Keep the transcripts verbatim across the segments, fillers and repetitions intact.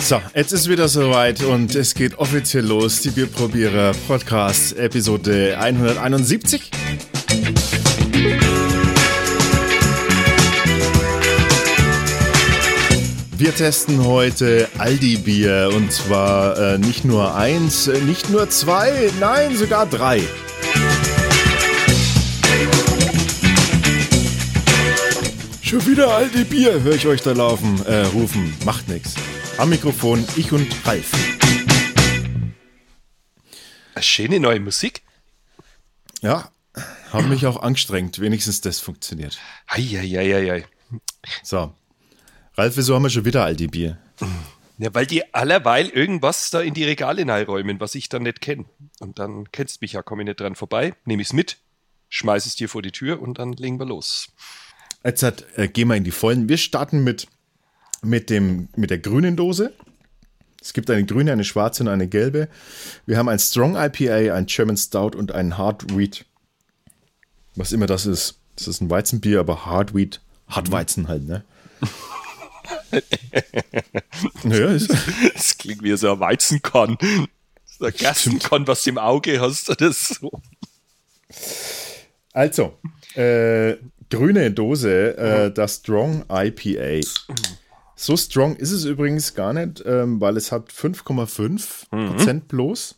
So, jetzt ist wieder soweit und es geht offiziell los, die Bierprobierer Podcast Episode hunderteinundsiebzig. Wir testen heute Aldi-Bier und zwar äh, nicht nur eins, nicht nur zwei, nein, sogar drei. Schon wieder Aldi-Bier, höre ich euch da laufen, äh, rufen, macht nichts. Am Mikrofon, ich und Ralf. Eine schöne neue Musik. Ja, habe mich auch angestrengt. Wenigstens das funktioniert. Eieieiei. So, Ralf, wieso haben wir schon wieder Aldi Bier? Ja, weil die allerweil irgendwas da in die Regale reinräumen, was ich dann nicht kenne. Und dann kennst du mich ja, komme ich nicht dran vorbei, nehme ich es mit, schmeiß es dir vor die Tür und dann legen wir los. Jetzt hat, äh, gehen wir in die Vollen. Wir starten mit... Mit, dem, mit der grünen Dose. Es gibt eine grüne, eine schwarze und eine gelbe. Wir haben ein Strong I P A, ein German Stout und ein Hard Wheat. Was immer das ist. Das ist ein Weizenbier, aber Hard Wheat, Hartweizen halt, ne? Naja, ist das klingt wie so ein Weizenkorn. So ein Gerstenkorn, was du im Auge hast oder so. Also, äh, grüne Dose, äh, das Strong I P A. So strong ist es übrigens gar nicht, ähm, weil es hat fünf Komma fünf Prozent mhm. bloß.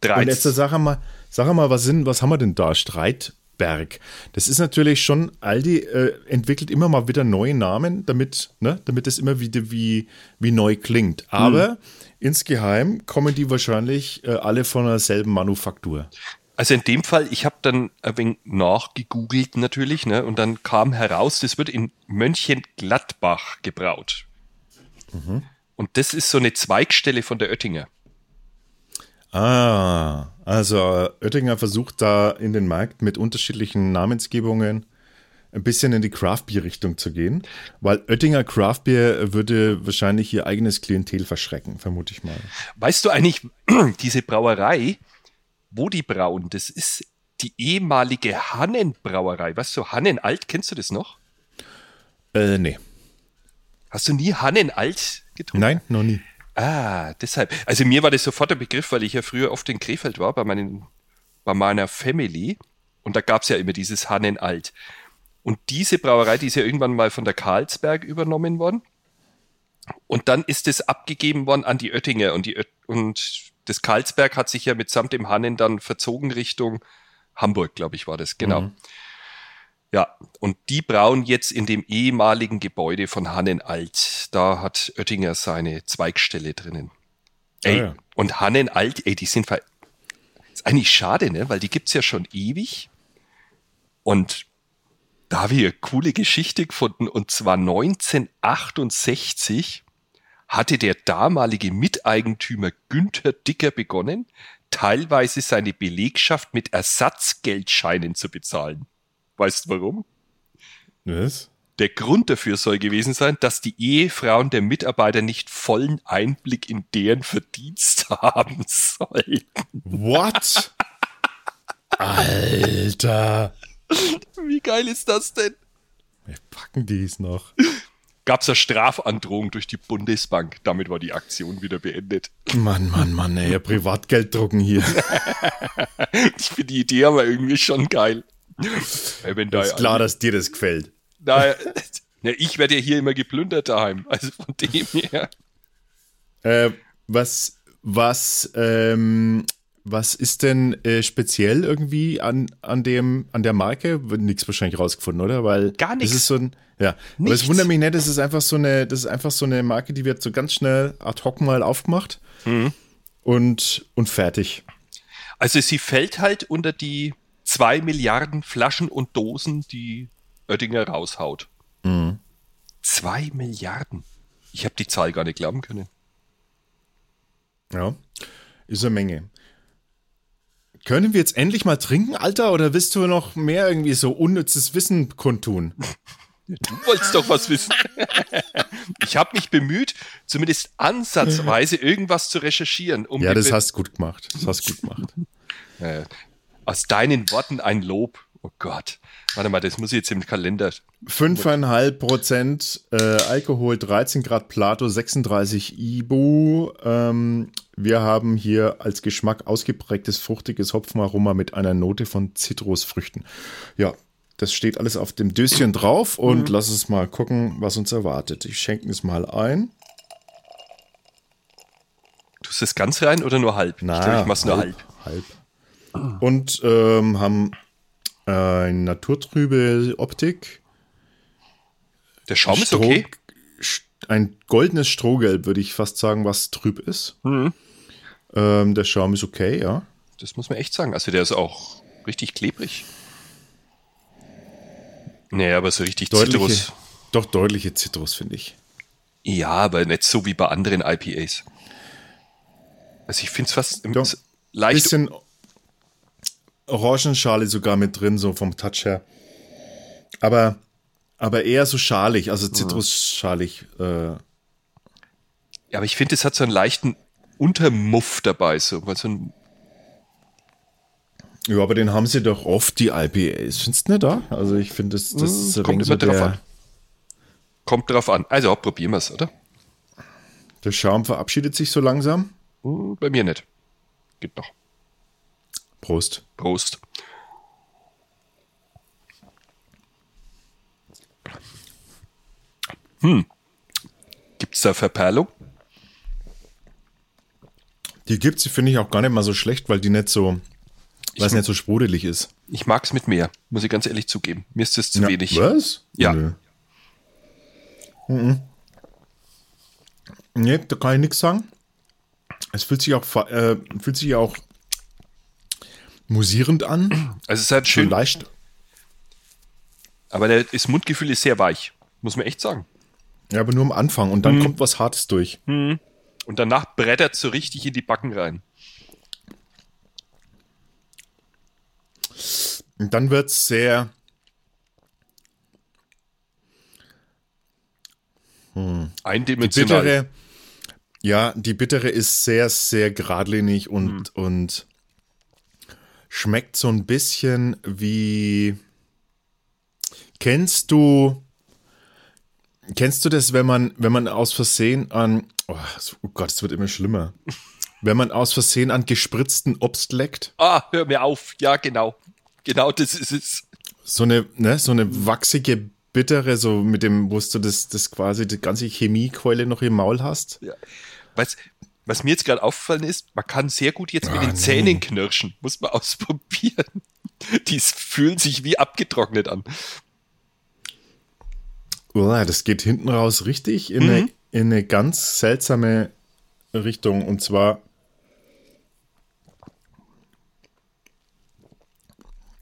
dreizehn. Und jetzt sag mal, sag mal was, sind, was haben wir denn da? Streitberg. Das ist natürlich schon, Aldi äh, entwickelt immer mal wieder neue Namen, damit, ne, damit das immer wieder wie, wie neu klingt. Aber mhm. insgeheim kommen die wahrscheinlich äh, alle von derselben Manufaktur. Also in dem Fall, ich habe dann ein wenig nachgegoogelt natürlich, ne, und dann kam heraus, das wird in Mönchengladbach gebraut. Mhm. Und das ist so eine Zweigstelle von der Oettinger. Ah, also Oettinger versucht da in den Markt mit unterschiedlichen Namensgebungen ein bisschen in die Craft-Bier-Richtung zu gehen, weil Oettinger Craft-Bier würde wahrscheinlich ihr eigenes Klientel verschrecken, vermute ich mal. Weißt du eigentlich, diese Brauerei, wo die brauen, das ist die ehemalige Hannen-Brauerei. Weißt du, Hannen Alt, kennst du das noch? Äh, nee. Hast du nie Hannen Alt getrunken? Nein, noch nie. Ah, deshalb. Also mir war das sofort der Begriff, weil ich ja früher oft in Krefeld war, bei, meinen, bei meiner Family. Und da gab es ja immer dieses Hannen Alt. Und diese Brauerei, die ist ja irgendwann mal von der Karlsberg übernommen worden. Und dann ist es abgegeben worden an die Oettinger und die Oet- und das Karlsberg hat sich ja mitsamt dem Hannen dann verzogen Richtung Hamburg, glaube ich, war das, genau. Mhm. Ja, und die brauen jetzt in dem ehemaligen Gebäude von Hannen Alt. Da hat Oettinger seine Zweigstelle drinnen. Ey, ah, ja. Und Hannen Alt, ey, die sind ver- ist eigentlich schade, ne? Weil die gibt es ja schon ewig. Und da habe ich eine coole Geschichte gefunden. Und zwar neunzehnhundertachtundsechzig hatte der damalige Miteigentümer Günther Dicker begonnen, teilweise seine Belegschaft mit Ersatzgeldscheinen zu bezahlen. Weißt du warum? Was? Der Grund dafür soll gewesen sein, dass die Ehefrauen der Mitarbeiter nicht vollen Einblick in deren Verdienst haben sollten. What? Alter! Wie geil ist das denn? Wir packen dies noch. Gab es eine Strafandrohung durch die Bundesbank. Damit war die Aktion wieder beendet. Mann, Mann, Mann, ey, Privatgeld drucken hier. Ich finde die Idee aber irgendwie schon geil. Wenn da ist klar, alle, dass dir das gefällt. Na, na, ich werde ja hier immer geplündert daheim. Also von dem her. Äh, was, was, ähm, was ist denn äh, speziell irgendwie an, an, dem, an der Marke? Wird nichts wahrscheinlich rausgefunden, oder? Weil gar nichts. Das ist so ein, ja. Aber es wundert mich nicht, das ist einfach so eine, das ist einfach so eine Marke, die wird so ganz schnell ad hoc mal aufgemacht mhm. und, und fertig. Also sie fällt halt unter die zwei Milliarden Flaschen und Dosen, die Oettinger raushaut. Mhm. Zwei Milliarden? Ich habe die Zahl gar nicht glauben können. Ja, ist eine Menge. Können wir jetzt endlich mal trinken, Alter? Oder willst du noch mehr irgendwie so unnützes Wissen kundtun? Du wolltest doch was wissen. Ich habe mich bemüht, zumindest ansatzweise irgendwas zu recherchieren. Um ja, das Be- hast du gut gemacht. Das hast gut gemacht. Äh, aus deinen Worten ein Lob. Oh Gott. Warte mal, das muss ich jetzt im Kalender. fünf Komma fünf Prozent äh, Alkohol, dreizehn Grad Plato, sechsunddreißig Ibu. Ähm, wir haben hier als Geschmack ausgeprägtes, fruchtiges Hopfenaroma mit einer Note von Zitrusfrüchten. Ja, das steht alles auf dem Döschen drauf und mhm. lass uns mal gucken, was uns erwartet. Ich schenke es mal ein. Tust du es ganz rein oder nur halb? Na, ich glaube, ich mach's nur halb. Halb. halb. Und ähm, haben eine äh, naturtrübe Optik. Der Schaum Stroh, ist okay. Ein goldenes Strohgelb, würde ich fast sagen, was trüb ist. Mhm. Ähm, der Schaum ist okay, ja. Das muss man echt sagen. Also der ist auch richtig klebrig. Nee, aber so richtig deutliche, Zitrus. Doch, deutliche Zitrus, finde ich. Ja, aber nicht so wie bei anderen I P As. Also ich finde es fast doch, leicht. Ein bisschen Orangenschale sogar mit drin, so vom Touch her. Aber, aber eher so schalig, also zitrusschalig. Äh. Ja, aber ich finde, es hat so einen leichten Untermuff dabei. So, so ein ja, aber den haben sie doch oft, die I P As. Findest du nicht da? Also ich finde, das, das ist kommt immer so drauf an. Kommt drauf an. Also probieren wir es, oder? Der Schaum verabschiedet sich so langsam. Bei mir nicht. Geht noch. Prost. Prost. Hm. Gibt es da Verperlung? Die gibt es, die finde ich auch gar nicht mal so schlecht, weil die nicht so, weil es nicht so sprudelig ist. Ich mag es mit mehr, muss ich ganz ehrlich zugeben. Mir ist das zu Na, wenig. Was? Ja. Nö. Mhm. Nee, da kann ich nichts sagen. Es fühlt sich auch, äh, fühlt sich auch musierend an. Also es ist halt schön. Leicht. Aber der, das Mundgefühl ist sehr weich, muss man echt sagen. Ja, aber nur am Anfang und dann mhm. kommt was Hartes durch. Mhm. Und danach brettert es so richtig in die Backen rein. Und dann wird es sehr... Hm. Eindimensional. Die bittere, ja, die bittere ist sehr, sehr geradlinig und, hm. und schmeckt so ein bisschen wie... Kennst du... Kennst du das, wenn man, wenn man aus Versehen an... Oh, oh Gott, es wird immer schlimmer. Wenn man aus Versehen an gespritzten Obst leckt? Ah, hör mir auf. Ja, genau. Genau, das ist es. So eine, ne, so eine wachsige, bittere, so mit dem, wo du das, das quasi die ganze Chemiekeule noch im Maul hast. Ja. Was, was mir jetzt gerade auffallen ist, man kann sehr gut jetzt ah, mit den nee. Zähnen knirschen. Muss man ausprobieren. Die fühlen sich wie abgetrocknet an. Oh, das geht hinten raus richtig in, mhm. eine, in eine ganz seltsame Richtung. Und zwar...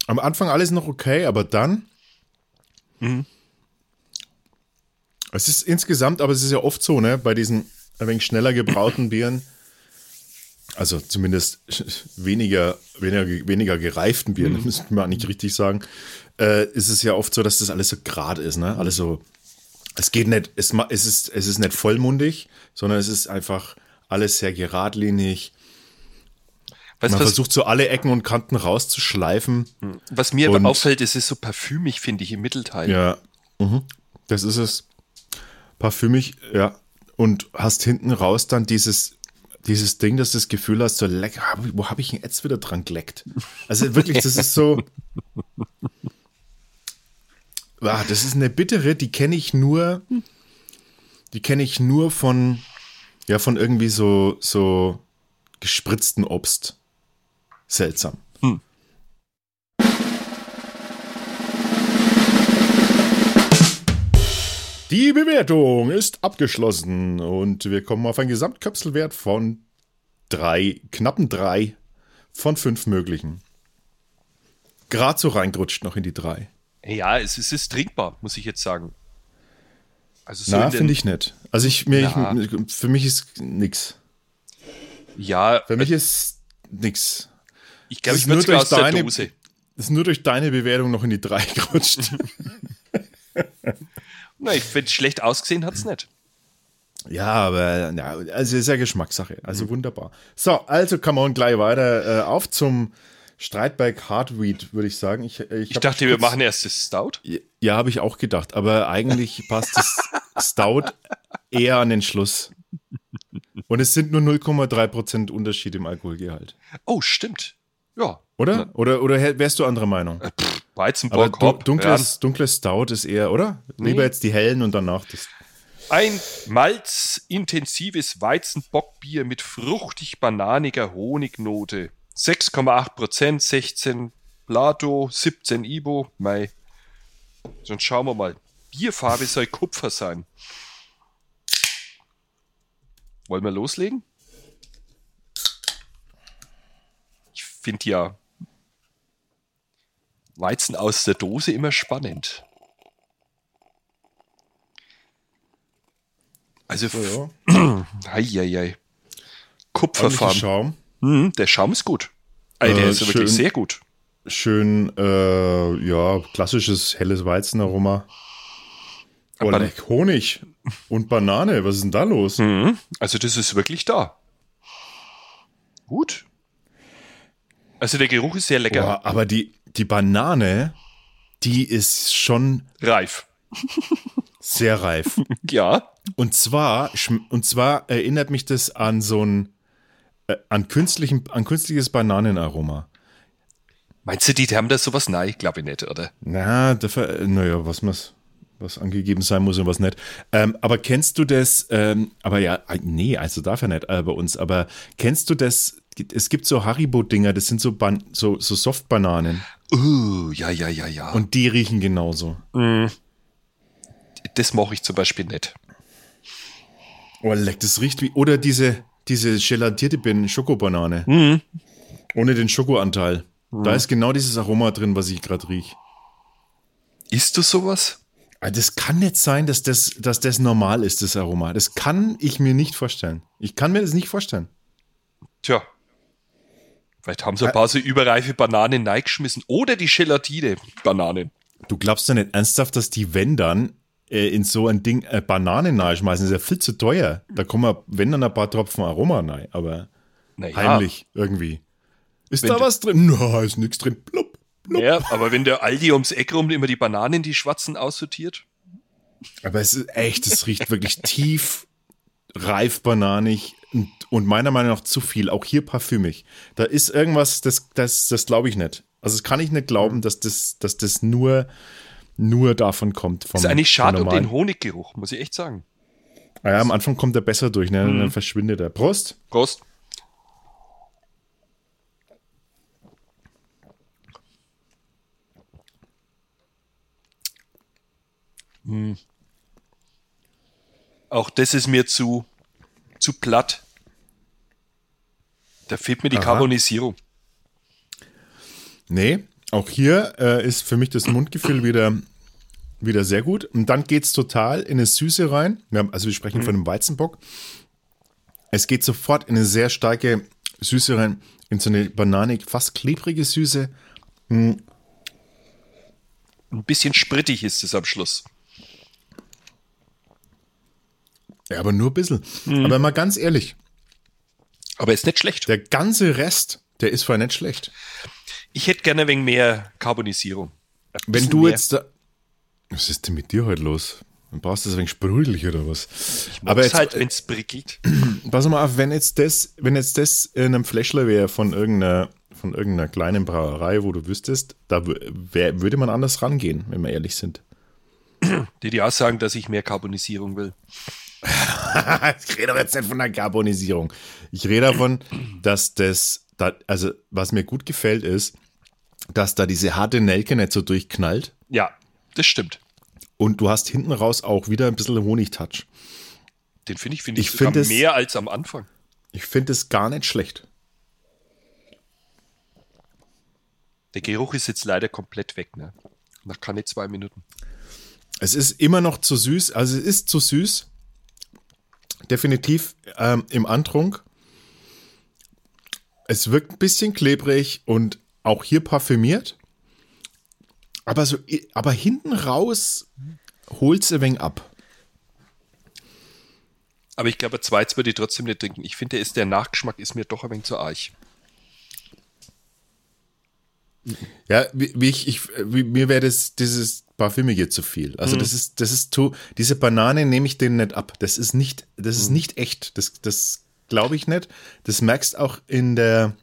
Am Anfang alles noch okay, aber dann. Mhm. Es ist insgesamt, aber es ist ja oft so, ne, bei diesen ein wenig schneller gebrauten Bieren, also zumindest weniger, weniger, weniger gereiften Bieren, mhm. müsste man nicht richtig sagen, äh, ist es ja oft so, dass das alles so gerade ist, ne? Alles so. Es geht nicht, es, es, ist, es ist nicht vollmundig, sondern es ist einfach alles sehr geradlinig. Was, man was, versucht so alle Ecken und Kanten rauszuschleifen. Was mir und, aber auffällt, es ist so parfümig, finde ich, im Mittelteil. Ja, mhm. das ist es. Parfümig, ja. Und hast hinten raus dann dieses, dieses Ding, dass du das Gefühl hast, so lecker, wo habe ich denn jetzt wieder dran geleckt? Also wirklich, das ist so... Ah, das ist eine bittere, die kenne ich nur... Die kenne ich nur von... Ja, von irgendwie so... so gespritzten Obst. Seltsam. Hm. Die Bewertung ist abgeschlossen und wir kommen auf einen Gesamtköpselwert von drei, knappen drei von fünf möglichen. Gerade so reingerutscht noch in die drei. Ja, es, es ist trinkbar, muss ich jetzt sagen. Also so Na, finde ich nicht. Also ich, mir, ich, für mich ist nichts. Ja. Für mich ist nichts. Ich glaube, ich würde sogar aus deine, der Dose. Das ist nur durch deine Bewertung noch in die drei gerutscht. Nein, ich finde, schlecht ausgesehen hat es nicht. Ja, aber ja, also ist ja Geschmackssache. Also mhm. wunderbar. So, also kann man gleich weiter äh, auf zum Streitberg Hardweed, würde ich sagen. Ich, ich, ich dachte, kurz, wir machen erst das Stout. Ja, habe ich auch gedacht. Aber eigentlich passt das Stout eher an den Schluss. Und es sind nur null Komma drei Prozent Unterschied im Alkoholgehalt. Oh, stimmt. Ja. Oder? Oder, oder wärst du anderer Meinung? Pff, Weizenbock, aber du, dunkles, dunkles Stout ist eher, oder? Nee. Lieber jetzt die hellen und danach das. Ein malzintensives Weizenbockbier mit fruchtig-bananiger Honignote. sechs Komma acht Prozent, sechzehn Plato, siebzehn Ibo. Mei. Dann schauen wir mal. Bierfarbe soll Kupfer sein. Wollen wir loslegen? Ich finde ja Weizen aus der Dose immer spannend. Also, oh ja. Hei, hei, hei. Kupferfarben. Schaum. Mhm, der Schaum ist gut. Also, äh, der ist schön, wirklich sehr gut. Schön, äh, ja, klassisches helles Weizenaroma. Oh, leck, Honig und Banane. Was ist denn da los? Mhm, also, das ist wirklich da. Gut. Also, der Geruch ist sehr lecker. Boah, aber die, die Banane, die ist schon reif. Sehr reif. Ja. Und zwar, und zwar erinnert mich das an so ein, äh, an, künstlichen, an künstliches Bananenaroma. Meinst du, die, die haben da sowas? Nein, ich glaube nicht, oder? Na, dafür, naja, was, was angegeben sein muss und was nicht. Ähm, aber kennst du das, ähm, aber ja, nee, also darf ja nicht äh, bei uns, aber kennst du das, es gibt so Haribo-Dinger, das sind so, Ban- so, so Soft-Bananen. Uh, ja, ja, ja, ja. Und die riechen genauso. Mm. Das mache ich zum Beispiel nicht. Oh, leck, das riecht wie. Oder diese, diese gelatierte Schokobanane. Mhm. Ohne den Schokoanteil. Mhm. Da ist genau dieses Aroma drin, was ich gerade rieche. Isst du sowas? Das kann nicht sein, dass das, dass das normal ist, das Aroma. Das kann ich mir nicht vorstellen. Ich kann mir das nicht vorstellen. Tja. Vielleicht haben sie ein paar so überreife Bananen reingeschmissen. Oder die gelatine Bananen. Du glaubst doch nicht ernsthaft, dass die, wenn dann, in so ein Ding äh, Bananen reinschmeißen, ist ja viel zu teuer. Da kommen wir, wenn dann ein paar Tropfen Aroma rein, aber naja, heimlich irgendwie. Ist wenn da was drin? No, ist nichts drin. Blub, blub. Ja, aber wenn der Aldi ums Eck rum immer die Bananen, die schwarzen, aussortiert. Aber es ist echt, es riecht wirklich tief, reif, bananig und, und meiner Meinung nach zu viel. Auch hier parfümig. Da ist irgendwas, das, das, das glaube ich nicht. Also das kann ich nicht glauben, dass das, dass das nur... nur davon kommt. Vom, ist eigentlich schade um den Honiggeruch, muss ich echt sagen. Naja, am Anfang kommt er besser durch, ne? Mhm. Dann verschwindet er. Prost! Prost! Mhm. Auch das ist mir zu, zu platt. Da fehlt mir die Aha. Carbonisierung. Nee. Auch hier äh, ist für mich das Mundgefühl wieder, wieder sehr gut. Und dann geht es total in eine Süße rein. Wir haben, also wir sprechen mhm. von einem Weizenbock. Es geht sofort in eine sehr starke Süße rein. In so eine bananig, fast klebrige Süße. Mhm. Ein bisschen sprittig ist es am Schluss. Ja, aber nur ein bisschen. Mhm. Aber mal ganz ehrlich. Aber ist nicht schlecht. Der ganze Rest, der ist zwar nicht schlecht. Ich hätte gerne ein wenig mehr Carbonisierung. Wenn du mehr. Jetzt da. Was ist denn mit dir heute los? Dann brauchst du das ein wenig sprudelig oder was? Ich mag's halt, wenn es prickelt. Pass mal auf, wenn jetzt das, wenn jetzt das in einem Fläschler wäre von irgendeiner, von irgendeiner kleinen Brauerei, wo du wüsstest, da wär, würde man anders rangehen, wenn wir ehrlich sind. Die dir auch sagen, dass ich mehr Carbonisierung will. Ich rede aber jetzt nicht von der Carbonisierung. Ich rede davon, dass das, da, also was mir gut gefällt ist, dass da diese harte Nelke nicht so durchknallt. Ja, das stimmt. Und du hast hinten raus auch wieder ein bisschen Honigtouch. Den finde ich, finde ich, ich sogar find mehr es, als am Anfang. Ich finde es gar nicht schlecht. Der Geruch ist jetzt leider komplett weg, ne? Nach keine zwei Minuten. Es ist immer noch zu süß, also es ist zu süß. Definitiv ähm, im Antrunk. Es wirkt ein bisschen klebrig und auch hier parfümiert. Aber, so, aber hinten raus holt es ein wenig ab. Aber ich glaube, zweitens würde ich trotzdem nicht trinken. Ich finde, der, ist, der Nachgeschmack ist mir doch ein wenig zu arg. Ja, ich, ich, mir wäre das, dieses Parfümige zu viel. Also, mhm. das ist, das ist zu, diese Banane nehme ich denen nicht ab. Das ist nicht, das ist mhm. nicht echt. Das, das glaube ich nicht. Das merkst auch in der,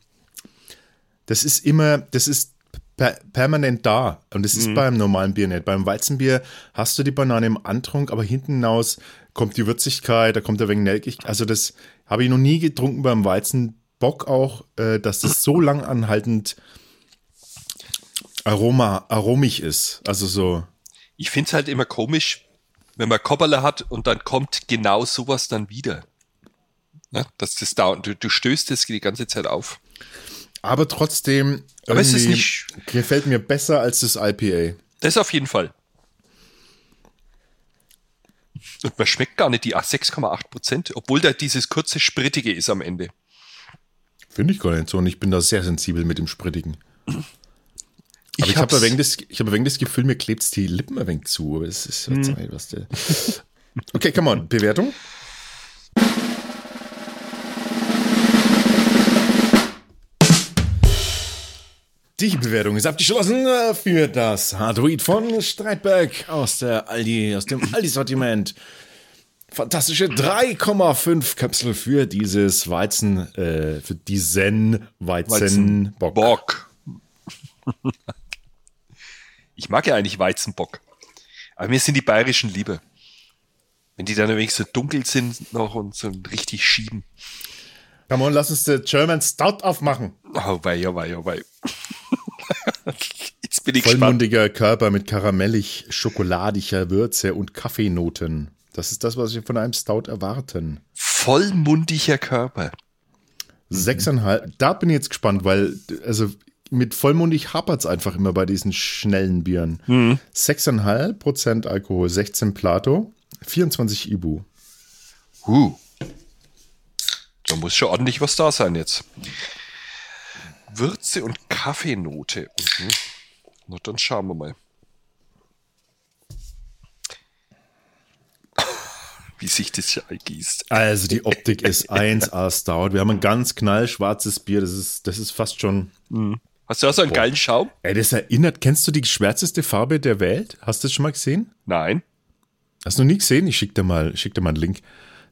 das ist immer, das ist per, permanent da. Und das ist mhm. beim normalen Bier nicht. Beim Weizenbier hast du die Banane im Antrunk, aber hinten hinaus kommt die Würzigkeit, da kommt ein wenig Nelkigkeit. Also, das habe ich noch nie getrunken beim Weizen. Bock auch, dass das so lang anhaltend Aroma, aromig ist. Also so. Ich finde es halt immer komisch, wenn man Kopperle hat und dann kommt genau sowas dann wieder. Ne? Dass das da, du, du stößt es die ganze Zeit auf. Aber trotzdem Aber es ist nicht, gefällt mir besser als das I P A. Das auf jeden Fall. Und man schmeckt gar nicht die sechs Komma acht Prozent, obwohl da dieses kurze Sprittige ist am Ende. Finde ich gar nicht so und ich bin da sehr sensibel mit dem Sprittigen. Aber ich, ich habe ein wenig das, ich hab ein wenig das Gefühl, mir klebt die Lippen ein wenig zu. Aber es ist hm. Zeit, was der. Okay, come on. Bewertung? Die Bewertung ist abgeschlossen für das Hardweed von Streitberg aus der Aldi, aus dem Aldi-Sortiment. Fantastische drei Komma fünf Kapsel für dieses Weizen, äh, für diesen Weizenbock. Weizenbock. Ich mag ja eigentlich Weizenbock, aber mir sind die bayerischen lieber. Wenn die dann ein wenig so dunkel sind noch und so richtig schieben. Come on, lass uns den German Stout aufmachen. Oh wei, oh wei, oh wei. Jetzt bin ich vollmundiger gespannt. Körper mit karamellig, schokoladiger Würze und Kaffeenoten. Das ist das, was wir von einem Stout erwarten. Vollmundiger Körper. Sechseinhalb. Mhm. Da bin ich jetzt gespannt, weil also mit vollmundig hapert es einfach immer bei diesen schnellen Bieren. Mhm. sechs Komma fünf Prozent Alkohol, sechzehn Plato, vierundzwanzig I B U. Huh. Da muss schon ordentlich was da sein jetzt. Würze und Kaffeenote. Mhm. Na, dann schauen wir mal. Wie sich das hier gießt. Also die Optik ist eins A Stout. Wir haben ein ganz knallschwarzes Bier. Das ist, das ist fast schon... Mhm. Hast du da so einen boah. Geilen Schaum? Ey, das erinnert... Kennst du die schwärzeste Farbe der Welt? Hast du das schon mal gesehen? Nein. Hast du noch nie gesehen? Ich schicke dir mal, schick dir mal einen Link.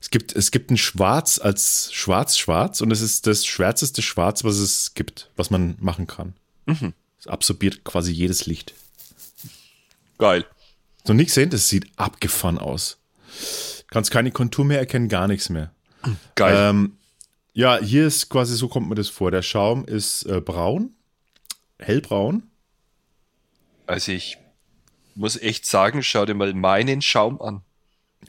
Es gibt, es gibt ein Schwarz als Schwarz-Schwarz und es ist das schwärzeste Schwarz, was es gibt, was man machen kann. Mhm. Es absorbiert quasi jedes Licht. Geil. Hast du noch nie gesehen? Das sieht abgefahren aus. Kannst keine Kontur mehr erkennen, gar nichts mehr. Geil. Ähm, ja, hier ist quasi, so kommt mir das vor. Der Schaum ist äh, braun, hellbraun. Also ich muss echt sagen, schau dir mal meinen Schaum an.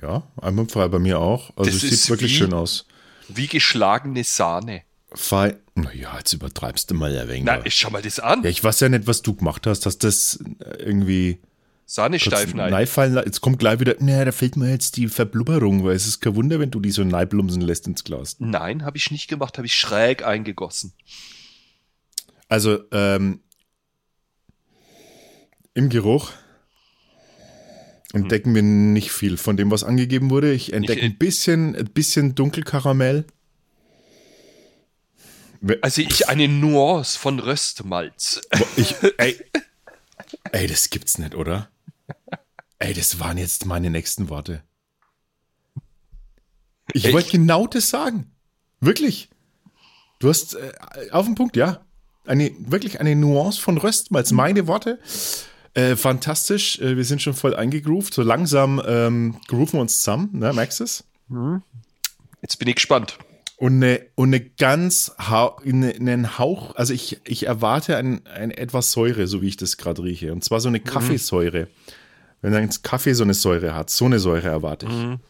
Ja, einwandfrei bei mir auch. Also das sieht wirklich wie, schön aus. Wie geschlagene Sahne. Fein. Naja, jetzt übertreibst du mal ein wenig. Nein, schau mal das an. Ja, ich weiß ja nicht, was du gemacht hast, dass das irgendwie... Sahne steif fallen. Jetzt kommt gleich wieder, naja, da fehlt mir jetzt die Verblubberung, weil es ist kein Wunder, wenn du die so neiblumsen lässt ins Glas. Nein, habe ich nicht gemacht, habe ich schräg eingegossen. Also, ähm, im Geruch entdecken hm. wir nicht viel von dem, was angegeben wurde. Ich entdecke ich, ein bisschen, ein bisschen Dunkelkaramell. Also ich eine Nuance von Röstmalz. Ich, ey, ey, das gibt's nicht, oder? Ey, das waren jetzt meine nächsten Worte. Ich wollte genau das sagen. Wirklich. Du hast äh, auf den Punkt, ja. Eine, wirklich eine Nuance von Röstmalz. Meine Worte. Äh, fantastisch. Äh, wir sind schon voll eingegroovt. So langsam ähm, grooven wir uns zusammen. Ne? Merkst du es? Jetzt bin ich gespannt. Und eine, und eine ganz, einen eine Hauch, also ich, ich erwarte ein, ein etwas Säure, so wie ich das gerade rieche. Und zwar so eine Kaffeesäure. Mhm. Wenn ein Kaffee so eine Säure hat, so eine Säure erwarte ich. Mhm.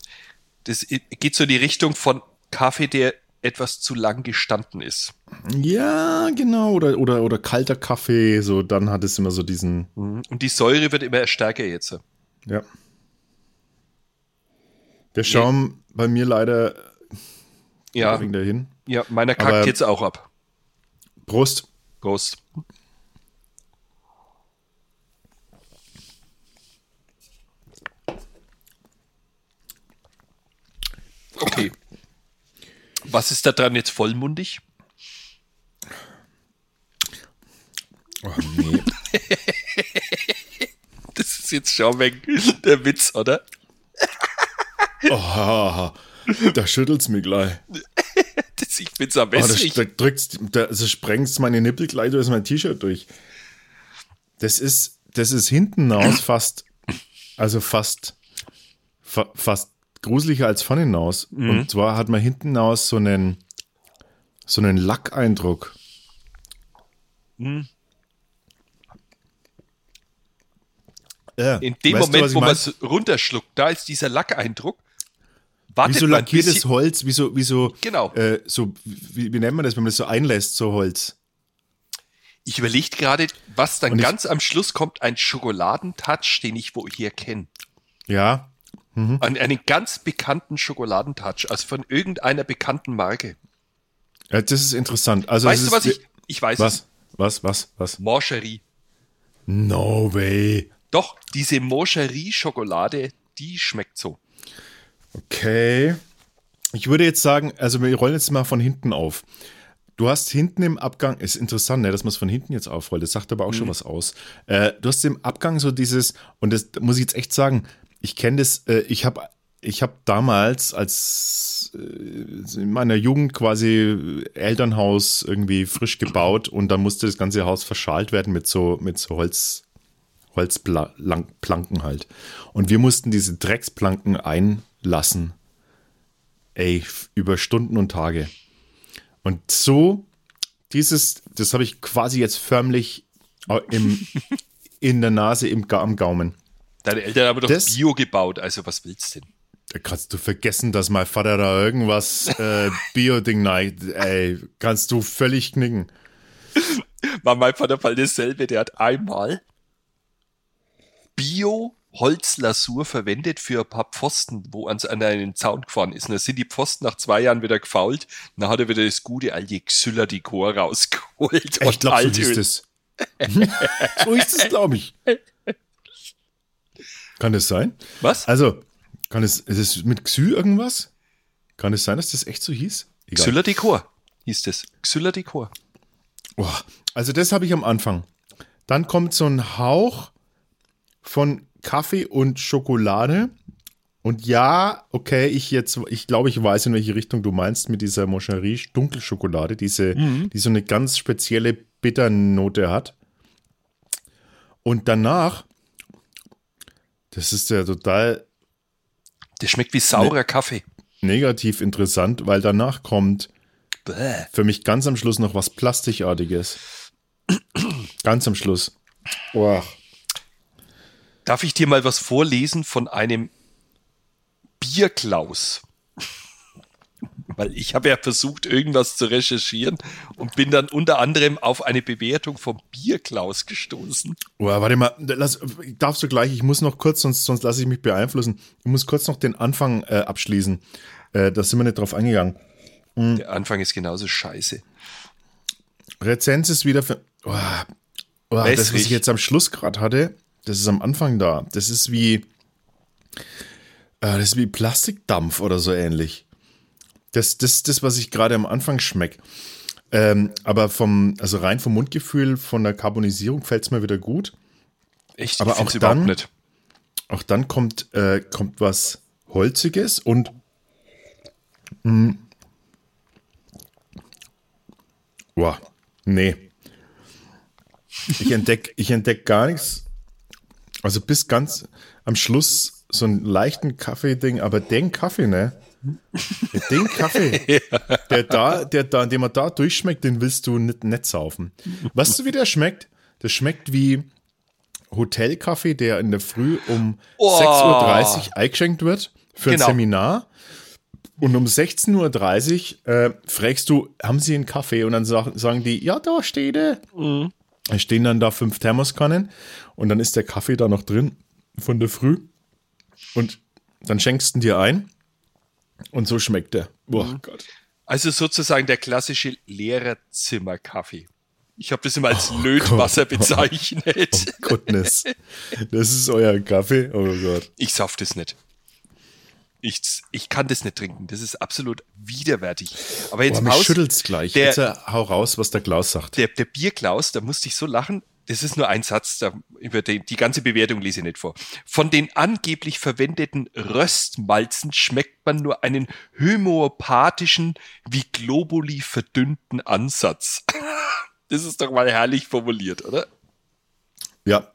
Das geht so in die Richtung von Kaffee, der etwas zu lang gestanden ist. Ja, genau. Oder, oder, oder kalter Kaffee, so dann hat es immer so diesen... Mhm. Und die Säure wird immer stärker jetzt. Ja. Der Schaum nee. bei mir leider... Ja, dahin. Ja, meiner kackt aber jetzt auch ab. Prost. Prost. Okay. Was ist da dran jetzt vollmundig? Oh, nee. Das ist jetzt schon weg, der Witz, oder? Oh, da schüttelt's mich gleich. Das, ich bin's am besten. Oh, da, da drückst, da, also sprengst meine Nippel gleich durch mein T-Shirt durch. Das ist, das ist hinten raus fast, also fast, fa- fast gruseliger als vorne hinaus. Mhm. Und zwar hat man hinten raus so einen, so einen Lackeindruck. Mhm. Ja. In dem weißt Moment, du, wo man es runterschluckt, da ist dieser Lackeindruck. Wartet wie so lackiertes Holz, wie so, wie so, genau. äh, so wie, wie nennt man das, wenn man das so einlässt, so Holz? Ich überlege gerade, was dann ich, ganz am Schluss kommt, ein Schokoladentouch, den ich wo hier kenne. Ja. Mhm. An einen ganz bekannten Schokoladentouch, also von irgendeiner bekannten Marke. Ja, das ist interessant. Also weißt du, was ist, ich, ich weiß was, es. Was, was, was? Mancherie. No way. Doch, diese Mancherie-Schokolade, die schmeckt so. Okay. Ich würde jetzt sagen, also wir rollen jetzt mal von hinten auf. Du hast hinten im Abgang, ist interessant, ne, dass man es von hinten jetzt aufrollt, das sagt aber auch mhm. schon was aus. Äh, du hast im Abgang so dieses, und das muss ich jetzt echt sagen, ich kenne das, äh, ich habe ich hab damals als äh, in meiner Jugend quasi Elternhaus irgendwie frisch gebaut und dann musste das ganze Haus verschalt werden mit so, mit so Holz. Holzplanken halt. Und wir mussten diese Drecksplanken einlassen. Ey, über Stunden und Tage. Und so, dieses, das habe ich quasi jetzt förmlich im, in der Nase, im, am Gaumen. Deine Eltern haben doch das, Bio gebaut, also was willst du denn? Da kannst du vergessen, dass mein Vater da irgendwas äh, Bio-Ding neigt. Ey, kannst du völlig knicken. War mein Vater war dasselbe, der hat einmal Bio-Holzlasur verwendet für ein paar Pfosten, wo ans, an einen Zaun gefahren ist. Und da sind die Pfosten nach zwei Jahren wieder gefault. Dann hat er wieder das gute alte Xyladecor rausgeholt. Ich glaube, so ist es. So ist es, glaube ich. Kann das sein? Was? Also, kann es, ist es mit Xy irgendwas? Kann es sein, dass das echt so hieß? Egal. Xyladecor hieß das. Xyladecor. Oh, also das habe ich am Anfang. Dann kommt so ein Hauch von Kaffee und Schokolade. Und ja, okay, ich jetzt, ich glaube, ich weiß, in welche Richtung du meinst mit dieser Mancherie-Dunkelschokolade, diese, mhm. die so eine ganz spezielle Bitternote hat. Und danach, das ist ja total. Das schmeckt wie saurer ne- Kaffee. Negativ interessant, weil danach kommt Bäh. für mich ganz am Schluss noch was Plastikartiges. Ganz am Schluss. Boah. Darf ich dir mal was vorlesen von einem Bierklaus? Weil ich habe ja versucht, irgendwas zu recherchieren und bin dann unter anderem auf eine Bewertung vom Bierklaus gestoßen. Oh, warte mal, lass, darfst du gleich, ich muss noch kurz, sonst, sonst lasse ich mich beeinflussen. Ich muss kurz noch den Anfang äh, abschließen. Äh, da sind wir nicht drauf eingegangen. Mhm. Der Anfang ist genauso scheiße. Rezenz ist wieder für... Oh, oh, das, was ich jetzt am Schluss gerade hatte... Das ist am Anfang da. Das ist wie äh, das ist wie Plastikdampf oder so ähnlich. Das das, das was ich gerade am Anfang schmecke. Ähm, aber vom, also rein vom Mundgefühl, von der Karbonisierung fällt es mir wieder gut. Echt? Aber auch dann, nicht. auch dann kommt, äh, kommt was Holziges und mh, wow, nee. Ich entdecke ich entdeck gar nichts. Also bis ganz am Schluss so einen leichten Kaffee-Ding, aber den Kaffee, ne? Den Kaffee, der da, der da, den man da durchschmeckt, den willst du nicht, nicht saufen. Weißt du, wie der schmeckt? Der schmeckt wie Hotelkaffee, der in der Früh um oh. sechs Uhr dreißig eingeschenkt wird für genau. ein Seminar. Und um sechzehn Uhr dreißig äh, fragst du, haben Sie einen Kaffee? Und dann sagen, sagen die, ja, da steht er. Mhm. Da stehen dann da fünf Thermoskannen und dann ist der Kaffee da noch drin von der Früh und dann schenkst du ihn dir ein und so schmeckt der. Boah, mhm. Gott. Also sozusagen der klassische Lehrerzimmerkaffee. Ich habe das immer als oh Lötwasser Gott. bezeichnet. Oh goodness. Das ist euer Kaffee? Oh Gott. Ich sauf das nicht. Ich, ich kann das nicht trinken. Das ist absolut widerwärtig. Aber jetzt Boah, schüttelt's gleich. Der, jetzt hau raus, was der Klaus sagt. Der, der Bierklaus, da musste ich so lachen. Das ist nur ein Satz, da, über den, die ganze Bewertung lese ich nicht vor. Von den angeblich verwendeten Röstmalzen schmeckt man nur einen homöopathischen, wie Globuli verdünnten Ansatz. Das ist doch mal herrlich formuliert, oder? Ja,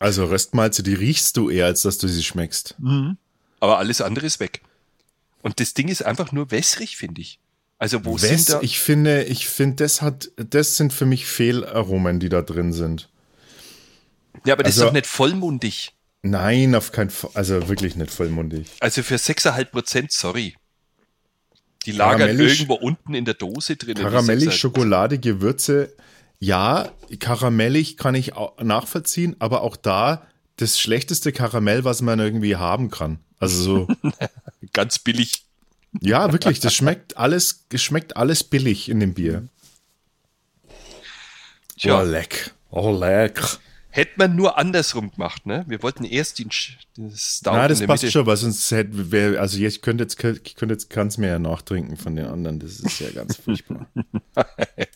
also Röstmalze, die riechst du eher, als dass du sie schmeckst. Mhm. Aber alles andere ist weg. Und das Ding ist einfach nur wässrig, finde ich. Also wo West, sind da? Ich finde, ich finde, das hat, das sind für mich Fehlaromen, die da drin sind. Ja, aber das also, ist doch nicht vollmundig. Nein, auf keinen Fall, also wirklich nicht vollmundig. Also für sechs Komma fünf Prozent, sorry. Die lagern irgendwo unten in der Dose drin. Karamellig, Schokolade, Gewürze. Ja, karamellig kann ich nachvollziehen, aber auch da das schlechteste Karamell, was man irgendwie haben kann. Also so. Ganz billig. Ja, wirklich, das schmeckt alles, das schmeckt alles billig in dem Bier. Tja. Oh, leck. Oh, leck. Hätte man nur andersrum gemacht, ne? Wir wollten erst den Stout. Na, das passt Mitte. Schon, weil sonst hätte, wär, also ich könnte jetzt, könnte jetzt, kann's mir ja nachtrinken von den anderen, das ist ja ganz furchtbar.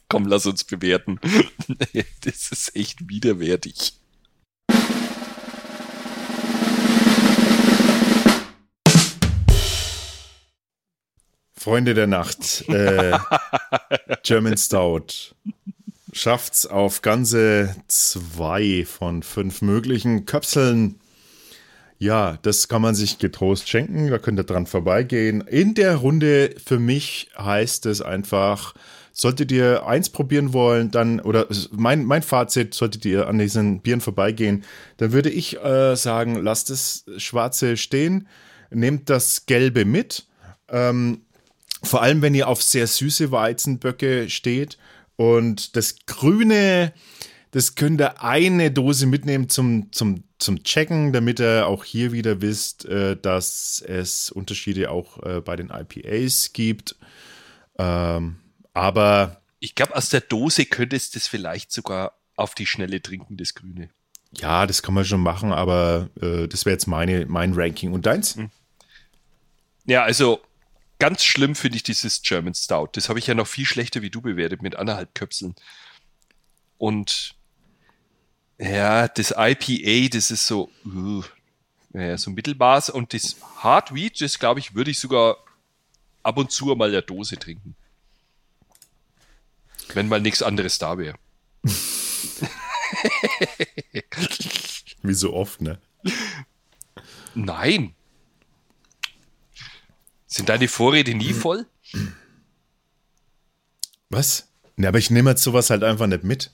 Komm, lass uns bewerten. Das ist echt widerwärtig. Freunde der Nacht, äh, German Stout, schafft's auf ganze zwei von fünf möglichen Köpseln. Ja, das kann man sich getrost schenken, da könnt ihr dran vorbeigehen. In der Runde für mich heißt es einfach, solltet ihr eins probieren wollen, dann, oder mein, mein Fazit, solltet ihr an diesen Bieren vorbeigehen, dann würde ich äh, sagen, lasst das Schwarze stehen, nehmt das Gelbe mit, ähm, vor allem, wenn ihr auf sehr süße Weizenböcke steht. Und das Grüne, das könnt ihr eine Dose mitnehmen zum, zum, zum Checken, damit ihr auch hier wieder wisst, dass es Unterschiede auch bei den I P As gibt. Aber ich glaube, aus der Dose könntest du das vielleicht sogar auf die Schnelle trinken, das Grüne. Ja, das kann man schon machen, aber das wäre jetzt meine, mein Ranking. Und deins? Ja, also ganz schlimm finde ich dieses German Stout. Das habe ich ja noch viel schlechter wie du bewertet mit anderthalb Köpseln. Und ja, das I P A, das ist so, uh, ja, so mittelbar. Und das Hardweed, das glaube ich, würde ich sogar ab und zu mal der Dose trinken. Wenn mal nichts anderes da wäre. Wie so oft, ne? Nein. Sind deine Vorräte nie voll? Was? Ne, aber ich nehme jetzt sowas halt einfach nicht mit.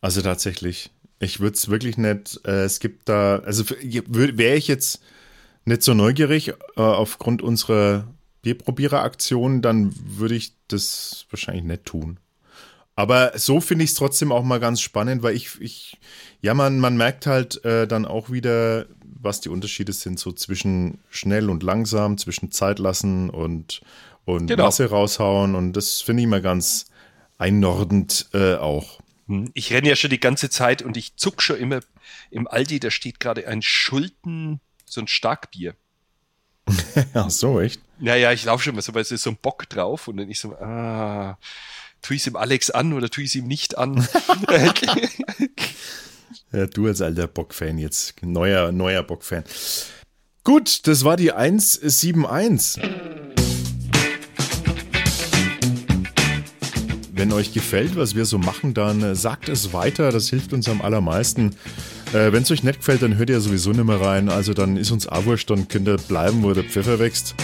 Also tatsächlich. Ich würde es wirklich nicht, äh, es gibt da, also wäre ich jetzt nicht so neugierig äh, aufgrund unserer Bierprobierer-Aktion, dann würde ich das wahrscheinlich nicht tun. Aber so finde ich es trotzdem auch mal ganz spannend, weil ich, ich ja, man, man merkt halt äh, dann auch wieder, was die Unterschiede sind, so zwischen schnell und langsam, zwischen Zeit lassen und, und genau. Masse raushauen. Und das finde ich mal ganz einnordend äh, auch. Ich renne ja schon die ganze Zeit und ich zuck schon immer im Aldi, da steht gerade ein Schulten, so ein Starkbier. Ach so, echt? Naja, ich laufe schon mal so, weil es ist so ein Bock drauf und dann ich so, ah, tue ich es ihm Alex an oder tue ich es ihm nicht an? Ja, du als alter Bock-Fan jetzt. Neuer, neuer Bock-Fan. Gut, das war die eins sieben eins. Wenn euch gefällt, was wir so machen, dann sagt es weiter. Das hilft uns am allermeisten. Äh, Wenn es euch nicht gefällt, dann hört ihr sowieso nicht mehr rein. Also dann ist uns auch wurscht, dann könnt ihr bleiben, wo der Pfeffer wächst.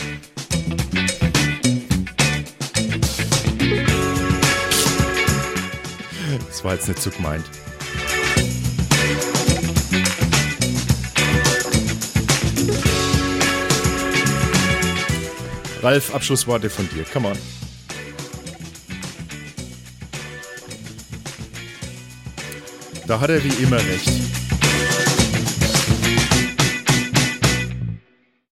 Das war jetzt nicht so gemeint. Ralf, Abschlussworte von dir. Come on. Da hat er wie immer recht.